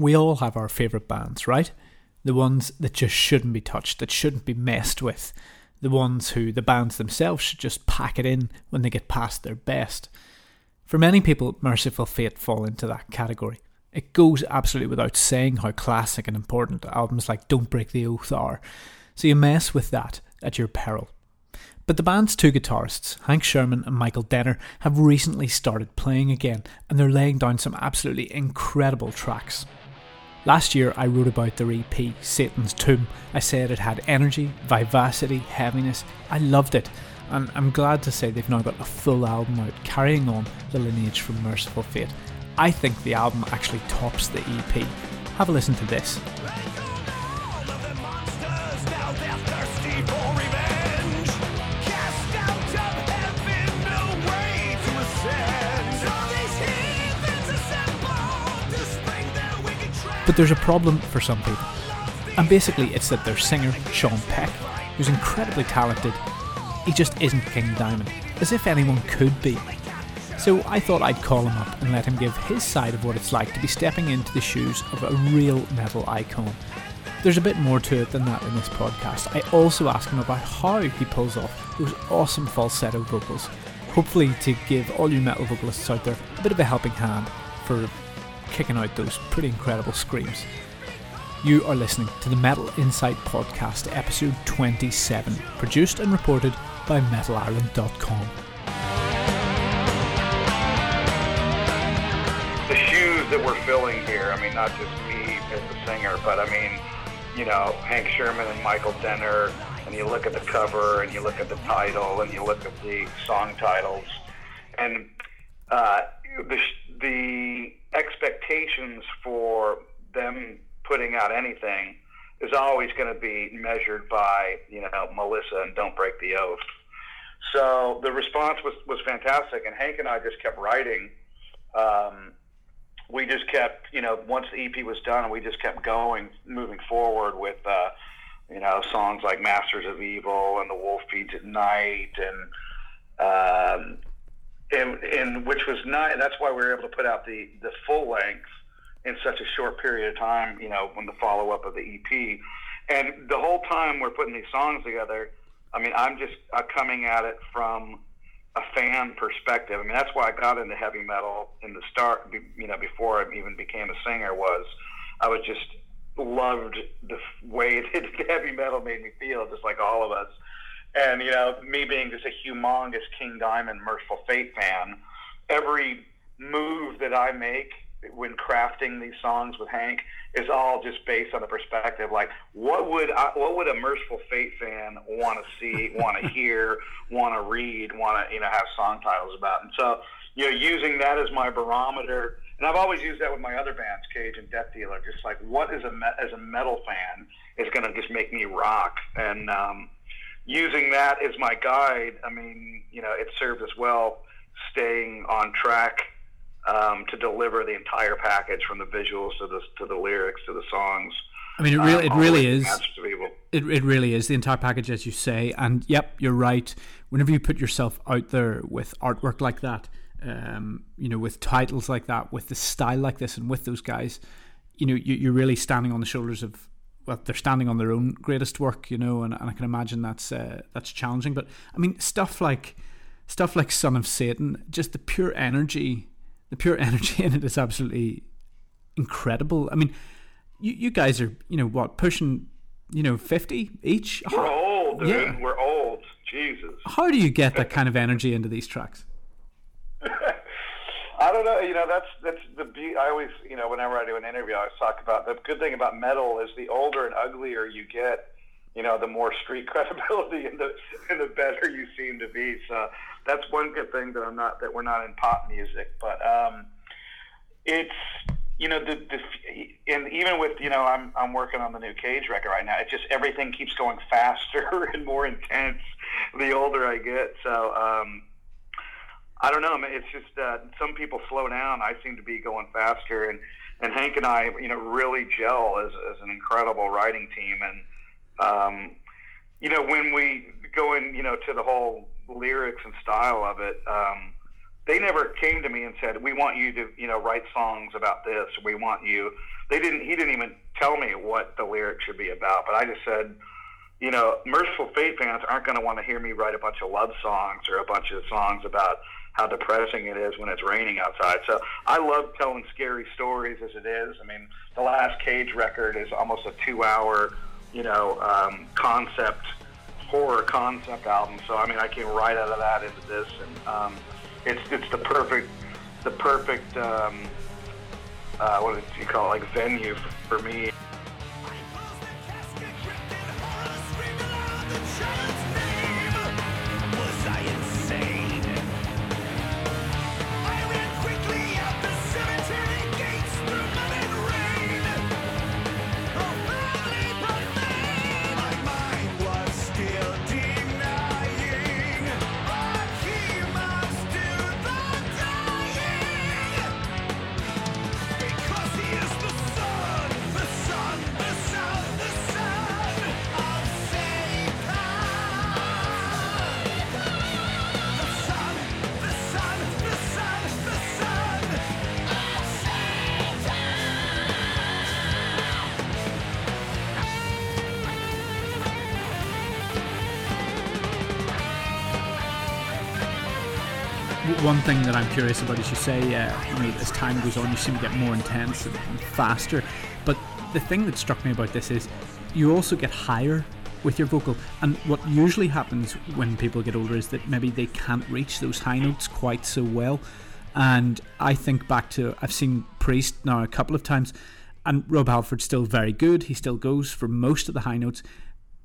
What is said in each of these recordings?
We all have our favourite bands, right? The ones that just shouldn't be touched, that shouldn't be messed with. The ones who the bands themselves should just pack it in when they get past their best. For many people, Mercyful Fate fall into that category. It goes absolutely without saying how classic and important albums like Don't Break the Oath are, so you mess with that at your peril. But the band's two guitarists, Hank Sherman and Michael Denner, have recently started playing again, and they're laying down some absolutely incredible tracks. Last year I wrote about their EP, Satan's Tomb. I said it had energy, vivacity, heaviness. I loved it, and I'm glad to say they've now got a full album out carrying on the lineage from Mercyful Fate. I think the album actually tops the EP. Have a listen to this. But there's a problem for some people, and basically it's that their singer, Sean Peck, who's incredibly talented, he just isn't King Diamond, as if anyone could be. So I thought I'd call him up and let him give his side of what it's like to be stepping into the shoes of a real metal icon. There's a bit more to it than that in this podcast. I also ask him about how he pulls off those awesome falsetto vocals, hopefully to give all you metal vocalists out there a bit of a helping hand for kicking out those pretty incredible screams. You are listening to the Metal Insight Podcast, episode 27, produced and reported by MetalIreland.com. The shoes that we're filling here, I mean, not just me as the singer, but I mean, you know, Hank Sherman and Michael Denner, and you look at the cover, and you look at the title, and you look at the song titles, and the expectations for them putting out anything is always going to be measured by, you know, Melissa and Don't Break the Oath. So the response was fantastic, and Hank and I just kept writing. We just kept, you know, once the EP was done, we just kept going, moving forward with, you know, songs like Masters of Evil and The Wolf Feeds at Night, and which was nice. That's why we were able to put out the full length in such a short period of time, you know, when the follow-up of the EP. And the whole time we're putting these songs together, I mean, I'm just coming at it from a fan perspective. I mean, that's why I got into heavy metal in the start, you know, before I even became a singer, I just loved the way that heavy metal made me feel, just like all of us. And, you know, me being just a humongous King Diamond Mercyful Fate fan, every move that I make when crafting these songs with Hank is all just based on the perspective, like, what would a Mercyful Fate fan want to see, want to hear, want to read, want to, you know, have song titles about. And so, you know, using that as my barometer, and I've always used that with my other bands, Cage and Death Dealer, just like, what is as a metal fan is going to just make me rock. And, using that as my guide, I mean, you know, it served us well, staying on track to deliver the entire package, from the visuals to the lyrics to the songs. I mean, it really is. It really is the entire package, as you say. And yep, you're right. Whenever you put yourself out there with artwork like that, you know, with titles like that, with the style like this, and with those guys, you know, you're really standing on the shoulders of. Well, they're standing on their own greatest work, you know, and I can imagine that's challenging. But I mean, stuff like Son of Satan, just the pure energy in it is absolutely incredible. I mean, you guys are, you know, what, pushing, you know, 50 each. We're old, dude. Yeah. We're old, Jesus. How do you get that kind of energy into these tracks? I don't know, you know, that's the beauty. I always, you know, whenever I do an interview, I always talk about the good thing about metal is the older and uglier you get, you know, the more street credibility and the better you seem to be. So that's one good thing that we're not in pop music, but it's, you know, and even with, you know, I'm working on the new Cage record right now. It's just everything keeps going faster and more intense the older I get. So, I don't know, man. It's just some people slow down. I seem to be going faster, and Hank and I, you know, really gel as an incredible writing team. And you know, when we go in, you know, to the whole lyrics and style of it, They never came to me and said, we want you to, you know, write songs about this. We want you. They didn't. He didn't even tell me what the lyrics should be about. But I just said, you know, Mercyful Fate fans aren't going to want to hear me write a bunch of love songs or a bunch of songs about how depressing it is when it's raining outside. So I love telling scary stories as it is. I mean, the last Cage record is almost a 2-hour, you know, horror concept album. So I mean, I came right out of that into this, and it's the perfect what do you call it, like, venue for me. One thing that I'm curious about is, you say, as time goes on, you seem to get more intense and faster. But the thing that struck me about this is, you also get higher with your vocal. And what usually happens when people get older is that maybe they can't reach those high notes quite so well. And I think back to, I've seen Priest now a couple of times, and Rob Halford's still very good. He still goes for most of the high notes.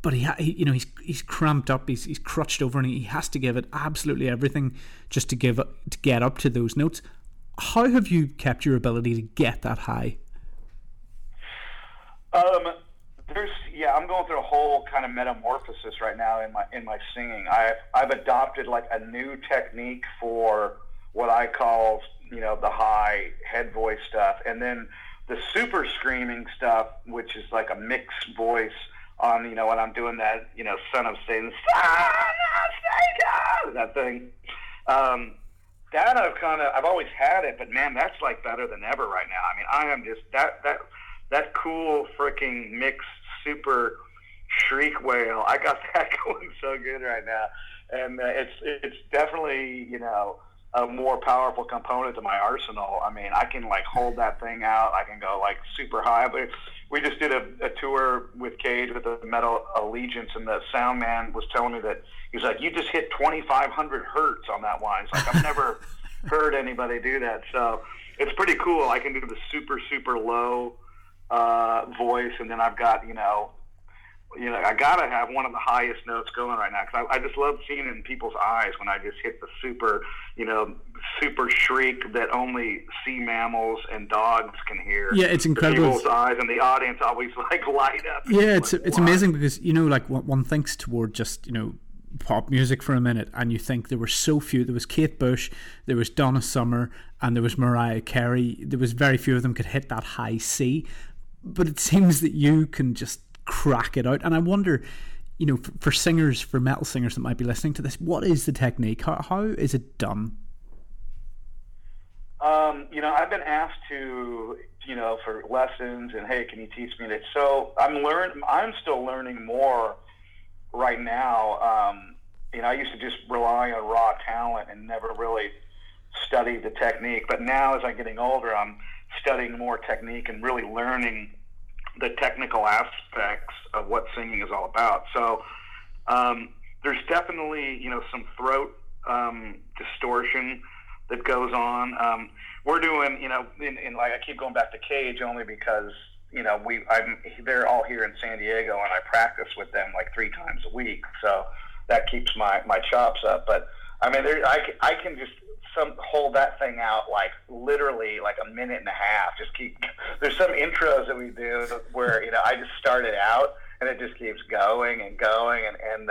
But he's cramped up, he's crutched over, and he has to give it absolutely everything just to get up to those notes. How have you kept your ability to get that high? I'm going through a whole kind of metamorphosis right now in my singing. I've adopted like a new technique for what I call, you know, the high head voice stuff, and then the super screaming stuff, which is like a mixed voice. You know, when I'm doing that, you know, Son of Satan, that thing. That I've always had it, but man, that's like better than ever right now. I mean, I am just, that cool freaking mixed super shriek wail, I got that going so good right now. And it's definitely, you know, a more powerful component to my arsenal. I mean, I can like hold that thing out. I can go like super high. But we just did a tour with Cage with the Metal Allegiance, and the sound man was telling me that he's like, "You just hit 2,500 hertz on that one." It's like, I've never heard anybody do that. So it's pretty cool. I can do the super super low voice, and then I've got you know, I gotta have one of the highest notes going right now, because I just love seeing it in people's eyes when I just hit the super, you know, super shriek that only sea mammals and dogs can hear. Yeah, it's incredible. People's eyes and the audience always like light up. Yeah, it's amazing, because you know, like one thinks toward just, you know, pop music for a minute, and you think there were so few. There was Kate Bush, there was Donna Summer, and there was Mariah Carey. There was very few of them could hit that high C, but it seems that you can just crack it out. And I wonder, you know, for singers, for metal singers that might be listening to this, what is the technique? How is it done? You know, I've been asked to, you know, for lessons, and hey, can you teach me this? So I'm still learning more right now. You know, I used to just rely on raw talent and never really study the technique. But now, as I'm getting older, I'm studying more technique and really learning the technical aspects of what singing is all about. So there's definitely, you know, some throat distortion that goes on. We're doing, you know, in like, I keep going back to Cage only because, you know, they're all here in San Diego, and I practice with them like 3 times a week. So that keeps my chops up. But I mean, I can just hold that thing out like literally like a minute and a half. There's some intros that we do where, you know, I just started out and it just keeps going and going, and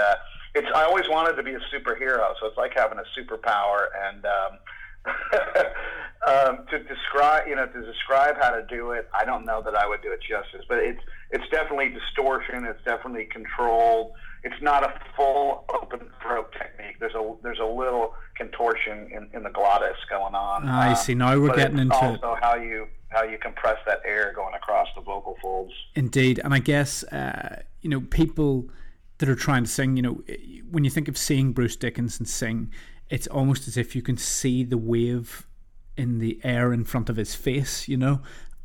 it's, I always wanted to be a superhero, so it's like having a superpower. And To describe how to do it, I don't know that I would do it justice, but it's definitely distortion. It's definitely controlled. It's not a full open throat technique. There's a little contortion in the glottis going on. I see. Now we're getting into also how you compress that air going across the vocal folds. Indeed, and I guess people that are trying to sing. When you think of seeing Bruce Dickinson sing, it's almost as if you can see the wave in the air in front of his face.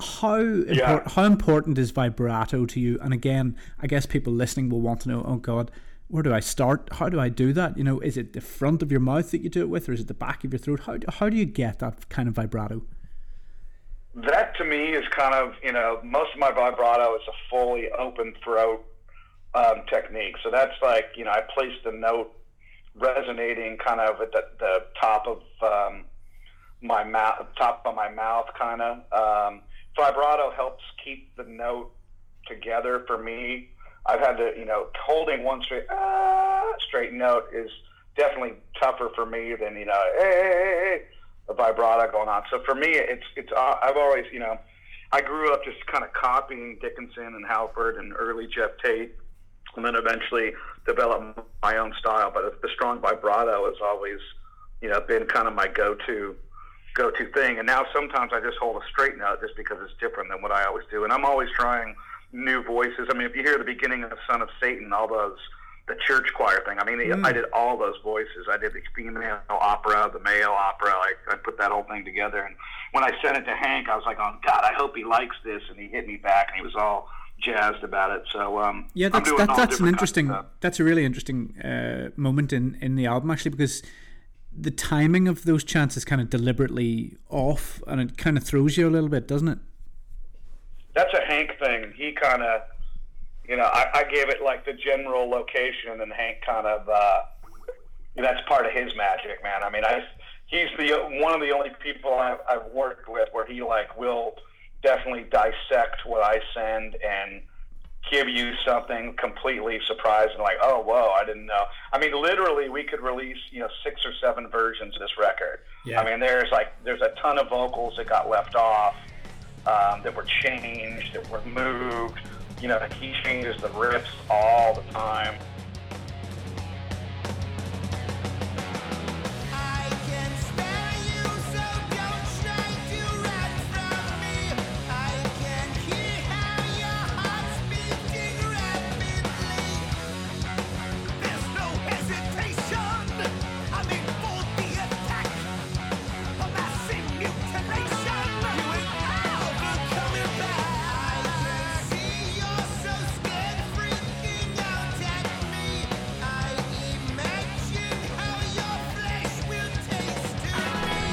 How important is vibrato to you? And again, I guess people listening will want to know, oh God, where do I start? How do I do that? Is it the front of your mouth that you do it with, or is it the back of your throat? How do you get that kind of vibrato? That to me is kind of, most of my vibrato is a fully open throat technique. So that's like, I place the note resonating kind of at the top of my mouth, top of my mouth, kind of. Vibrato helps keep the note together for me. I've had to, holding one straight note is definitely tougher for me than the vibrato going on. So for me, it's I've always I grew up just kind of copying Dickinson and Halford and early Jeff Tate, and then eventually developed my own style. But the strong vibrato has always been kind of my go-to thing. And now sometimes I just hold a straight note just because it's different than what I always do. And I'm always trying new voices. I mean, if you hear the beginning of Son of Satan, the church choir thing, I mean, I did all those voices. I did the female opera, the male opera. I put that whole thing together. And when I sent it to Hank, I was like, oh God, I hope he likes this. And he hit me back and he was all jazzed about it. So that's a really interesting moment in the album, actually, because the timing of those chants is kind of deliberately off, and it kind of throws you a little bit, doesn't it? That's a Hank thing. He kind of, I gave it like the general location, and Hank kind of, that's part of his magic, man. I mean, he's one of the only people I've worked with where he like will definitely dissect what I send and give you something completely surprised and like, oh, whoa, I didn't know. I mean, literally, we could release, 6 or 7 versions of this record. Yeah. I mean, there's a ton of vocals that got left off, that were changed, that were moved. He changes the riffs all the time.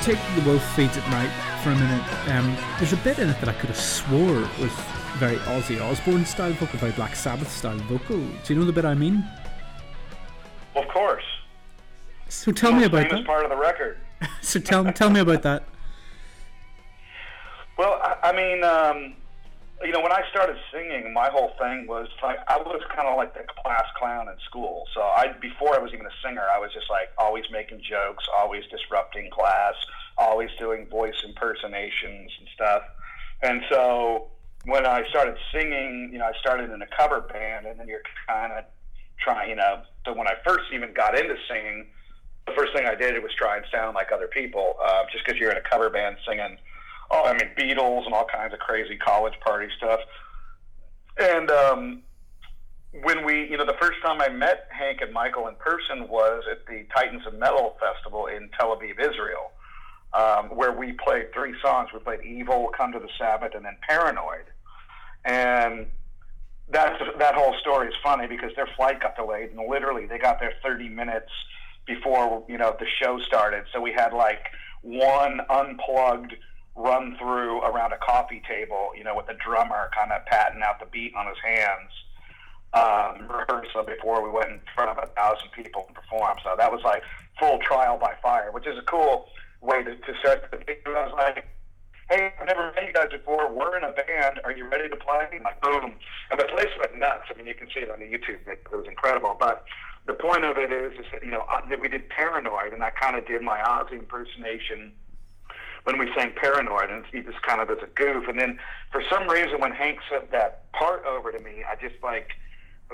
Take The Wolf Feeds at Night for a minute. There's a bit in it that I could have swore was very Ozzy Osbourne style vocal, very Black Sabbath style vocal. Do you know the bit I mean? Of course. So tell me about that. Part of the record. So tell me about that. Well, when I started singing, my whole thing was like I was kind of like the class clown in school. So before I was even a singer, I was just like always making jokes, always disrupting class, always doing voice impersonations and stuff. And so when I started singing, I started in a cover band, and then you're kind of trying, So when I first even got into singing, the first thing I did was try and sound like other people, just because you're in a cover band singing. Oh, I mean, Beatles and all kinds of crazy college party stuff. And when we, the first time I met Hank and Michael in person was at the Titans of Metal Festival in Tel Aviv, Israel, where we played 3 songs. We played Evil, Come to the Sabbath, and then Paranoid. And that whole story is funny because their flight got delayed, and literally they got there 30 minutes before, the show started. So we had like one unplugged run through around a coffee table, with the drummer kind of patting out the beat on his hands, rehearsal before we went in front of 1,000 people and performed. So that was like full trial by fire, which is a cool way to start the thing. I was like, hey, I've never met you guys before. We're in a band. Are you ready to play? And like, boom. And the place went nuts. I mean, you can see it on the YouTube. It was incredible. But the point of it is that we did Paranoid, and I kind of did my Ozzy impersonation when we sang Paranoid, and he just kind of as a goof. And then for some reason, when Hank said that part over to me, I just like,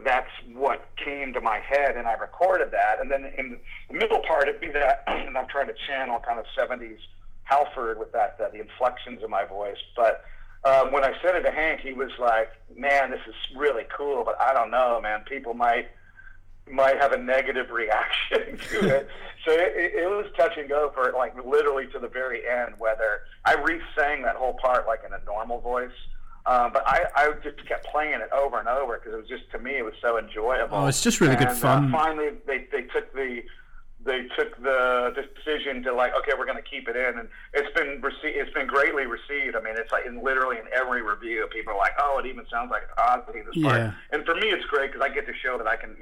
that's what came to my head, and I recorded that. And then in the middle part, it'd be that, and I'm trying to channel kind of 70s Halford with that the inflections in my voice. But when I said it to Hank, he was like, man, this is really cool, but I don't know, man, people might have a negative reaction to it. So it was touch and go for it, like literally to the very end, whether I re-sang that whole part like in a normal voice. But I just kept playing it over and over because it was just, to me, it was so enjoyable. Oh, it's just really good fun. Finally, they took the decision to like, okay, we're going to keep it in, and it's been greatly received. I mean, it's like literally in every review, people are like, oh, it even sounds like Ozzy this part. And for me, it's great because I get to show that I can,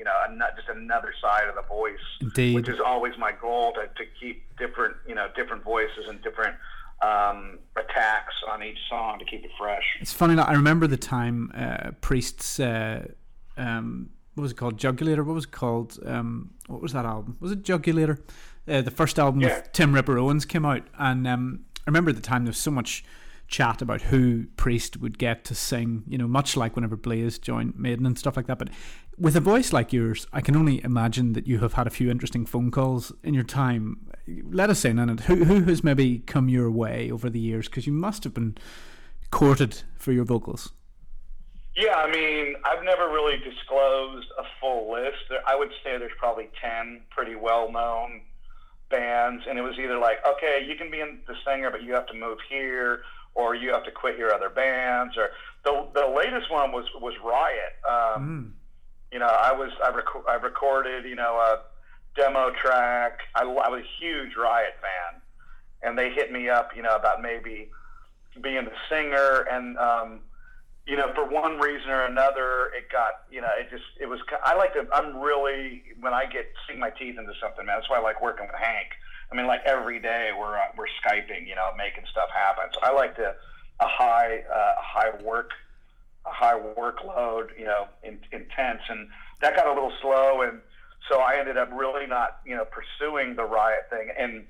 just another side of the voice, indeed, which is always my goal to keep different, different voices and different attacks on each song to keep it fresh. It's funny that I remember the time Priest's. What was it called? Jugulator? What was it called? What was that album? Was it Jugulator? The first album with Tim Ripper Owens came out. And I remember at the time there was so much chat about who Priest would get to sing, much like whenever Blaze joined Maiden and stuff like that. But with a voice like yours, I can only imagine that you have had a few interesting phone calls in your time. Let us in on it. Who has maybe come your way over the years? Because you must have been courted for your vocals. Yeah, I mean, I've never really disclosed a full list. I would say there's probably 10 pretty well-known bands, and it was either like, okay, you can be in the singer, but you have to move here, or you have to quit your other bands. Or the latest one was Riot. I recorded a demo track. I was a huge Riot fan, and they hit me up, about maybe being the singer, and for one reason or another, it got, I'm really, when I get, sink my teeth into something, man, that's why I like working with Hank. I mean, like every day we're Skyping, making stuff happen. So I like a high workload, intense, and that got a little slow. And so I ended up really not, pursuing the Riot thing. And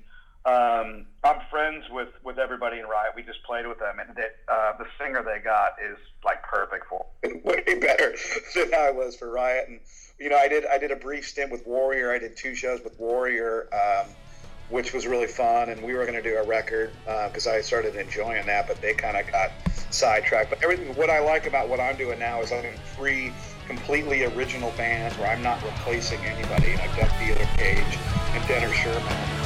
I'm friends with everybody in Riot. We just played with them, and the singer they got is like perfect for way better than I was for Riot. And I did a brief stint with Warrior. I did 2 shows with Warrior, which was really fun. And we were going to do a record because I started enjoying that, but they kind of got sidetracked. But everything, what I like about what I'm doing now is I'm in 3 completely original bands where I'm not replacing anybody. Death Dealer, Cage, and Dennis Sherman.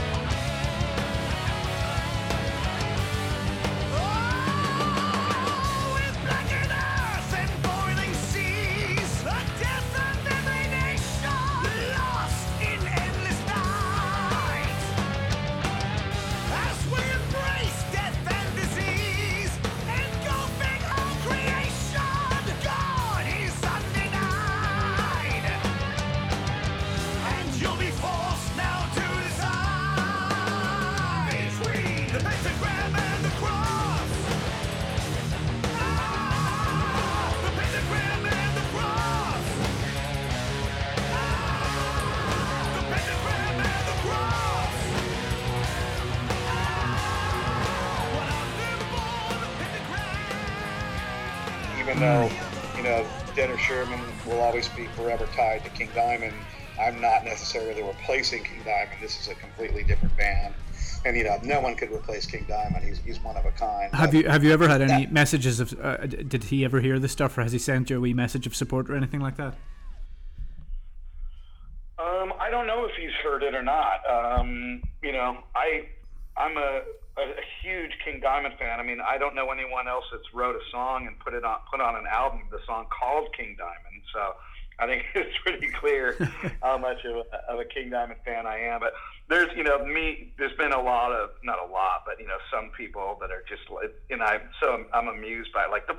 Dennis Sherman will always be forever tied to King Diamond. I'm not necessarily replacing King Diamond. This is a completely different band, and no one could replace King Diamond. He's one of a kind. Have you ever had any messages of? Did he ever hear this stuff, or has he sent you a wee message of support or anything like that? I don't know if he's heard it or not. I'm a huge King Diamond fan. I mean, I don't know anyone else that's wrote a song and put on an album, the song called King Diamond. So I think it's pretty clear how much of a King Diamond fan I am. But there's, there's been not a lot, but some people that are just, I'm amused by like, the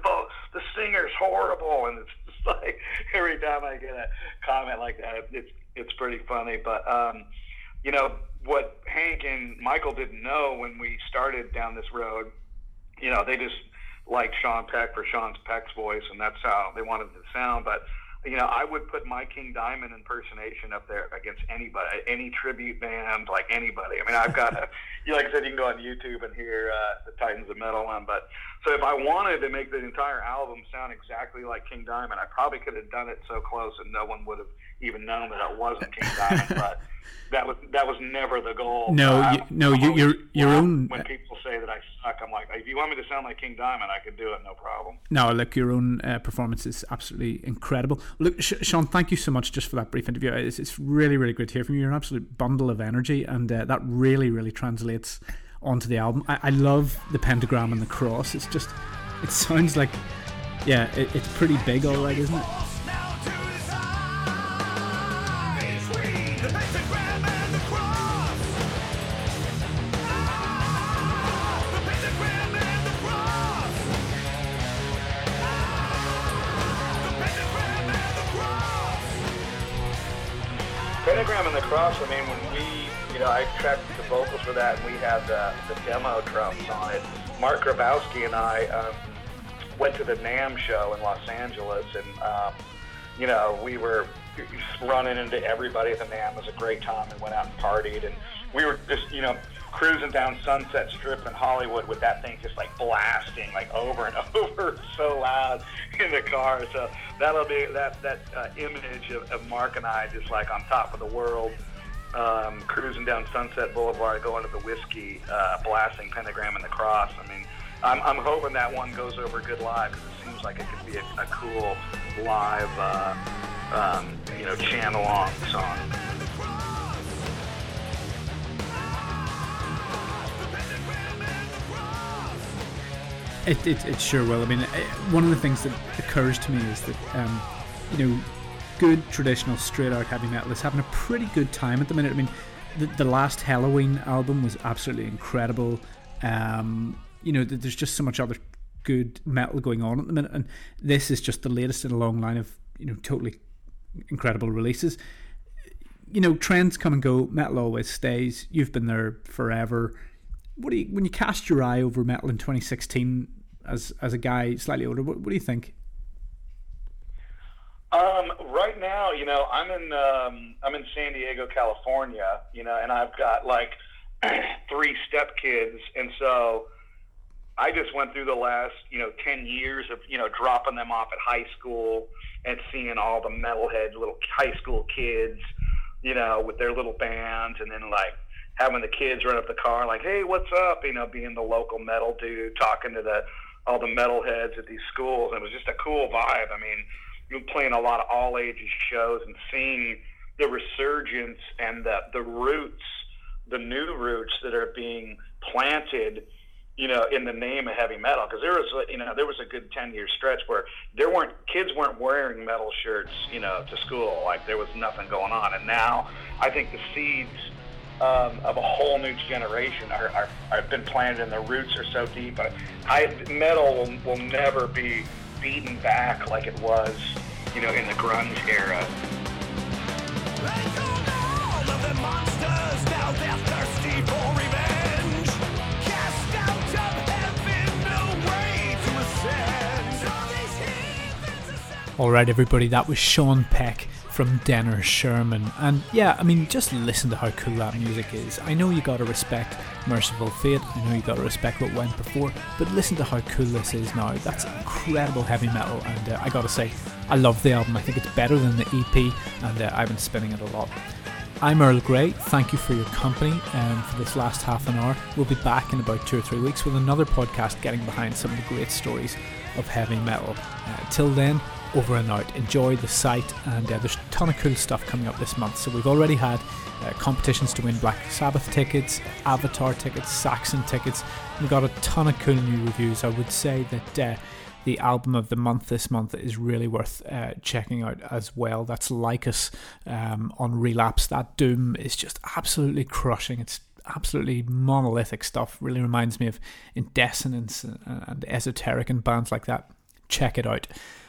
singer's horrible. And it's just like, every time I get a comment like that, it's pretty funny. But, what Hank and Michael didn't know when we started down this road, they just liked Sean Peck for Sean Peck's voice, and that's how they wanted it to sound. But you know, I would put my King Diamond impersonation up there against anybody, any tribute band, like anybody. I mean, I've got a, like I said, you can go on YouTube and hear the Titans of Metal one. But so if I wanted to make the entire album sound exactly like King Diamond, I probably could have done it so close and no one would have even known that it wasn't King Diamond. But that was never the goal. No, your own. When people say that I suck, I'm like, if you want me to sound like King Diamond, I could do it, no problem. No, look, your own performance is absolutely incredible. Look, Sean, thank you so much just for that brief interview. It's really, really good to hear from you. You're an absolute bundle of energy, and that really, really translates onto the album. I love the Pentagram and the Cross. It's just, it sounds like, yeah, it's pretty big, all right, isn't it? Pentagram and the Cross, I mean, when we, you know, I tracked the vocals for that, and we had the demo drums on it. Mark Grabowski and I went to the NAMM show in Los Angeles, and, you know, we were running into everybody at the NAMM. It was a great time. We went out and partied, and we were just, you know, cruising down Sunset Strip in Hollywood with that thing just like blasting like over and over so loud in the car. So that'll be that image of Mark and I just like on top of the world, cruising down Sunset Boulevard, going to the Whiskey, blasting Pentagram and the Cross. I mean, I'm hoping that one goes over good live, because it seems like it could be a cool live you know, channel on song. It sure will. I mean, one of the things that occurs to me is that, you know, good traditional straight-out heavy metal is having a pretty good time at the minute. I mean, the last Helloween album was absolutely incredible. You know, there's just so much other good metal going on at the minute, and this is just the latest in a long line of, you know, totally incredible releases. You know, trends come and go. Metal always stays. You've been there forever. What do you, when you cast your eye over metal in 2016 as a guy slightly older, what do you think? Right now, you know, I'm in San Diego, California, you know, and I've got like 3 stepkids, and so I just went through the last, you know, 10 years of, you know, dropping them off at high school and seeing all the metalhead little high school kids, you know, with their little bands, and then like having the kids run up the car like, hey, what's up? You know, being the local metal dude, talking to all the metalheads at these schools. It was just a cool vibe. I mean, you're playing a lot of all ages shows and seeing the resurgence and the roots, the new roots that are being planted, you know, in the name of heavy metal. Because there was, you know, there was a good 10-year stretch where kids weren't wearing metal shirts, you know, to school. Like, there was nothing going on. And now I think the seeds of a whole new generation are been planted, and the roots are so deep. Metal will never be beaten back like it was, you know, in the grunge era. Let it go now, love the monsters, now they're thirsty for revenge. Cast out of heaven, no way to ascend. All these heathens ascend. All right, everybody, that was Sean Peck from Dennis Sherman, and yeah, I mean, just listen to how cool that music is. I know you gotta respect Mercyful Fate, I know you gotta respect what went before, but listen to how cool this is now. That's incredible heavy metal, and I gotta say, I love the album. I think it's better than the EP, and I've been spinning it a lot. I'm Earl Grey, thank you for your company for this last half an hour. We'll be back in about 2 or 3 weeks with another podcast getting behind some of the great stories of heavy metal. Till then, over and out. Enjoy the site, and there's a ton of cool stuff coming up this month. So we've already had competitions to win Black Sabbath tickets, Avatar tickets, Saxon tickets. We've got a ton of cool new reviews. I would say that the album of the month this month is really worth checking out as well. That's Lycus on Relapse. That Doom is just absolutely crushing. It's absolutely monolithic stuff. Really reminds me of Indescendence and Esoteric and bands like that. Check it out.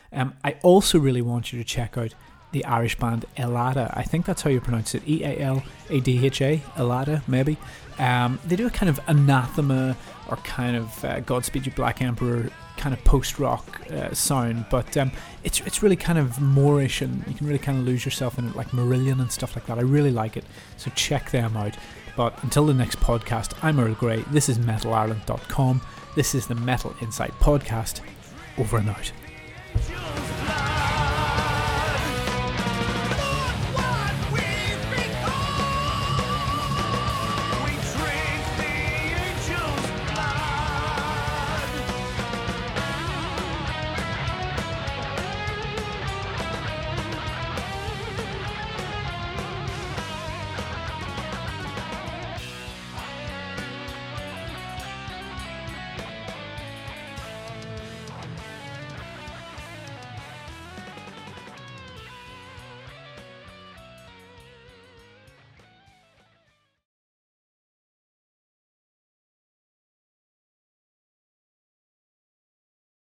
I also really want you to check out the Irish band Elada. I think that's how you pronounce it, E-A-L-A-D-H-A, Elada, maybe. They do a kind of anathema or kind of Godspeed You Black Emperor kind of post-rock sound, but it's really kind of Moorish, and you can really kind of lose yourself in it, like Marillion and stuff like that. I really like it, so check them out. But until the next podcast, I'm Earl Grey, this is MetalIreland.com, this is the Metal Insight Podcast, over and out.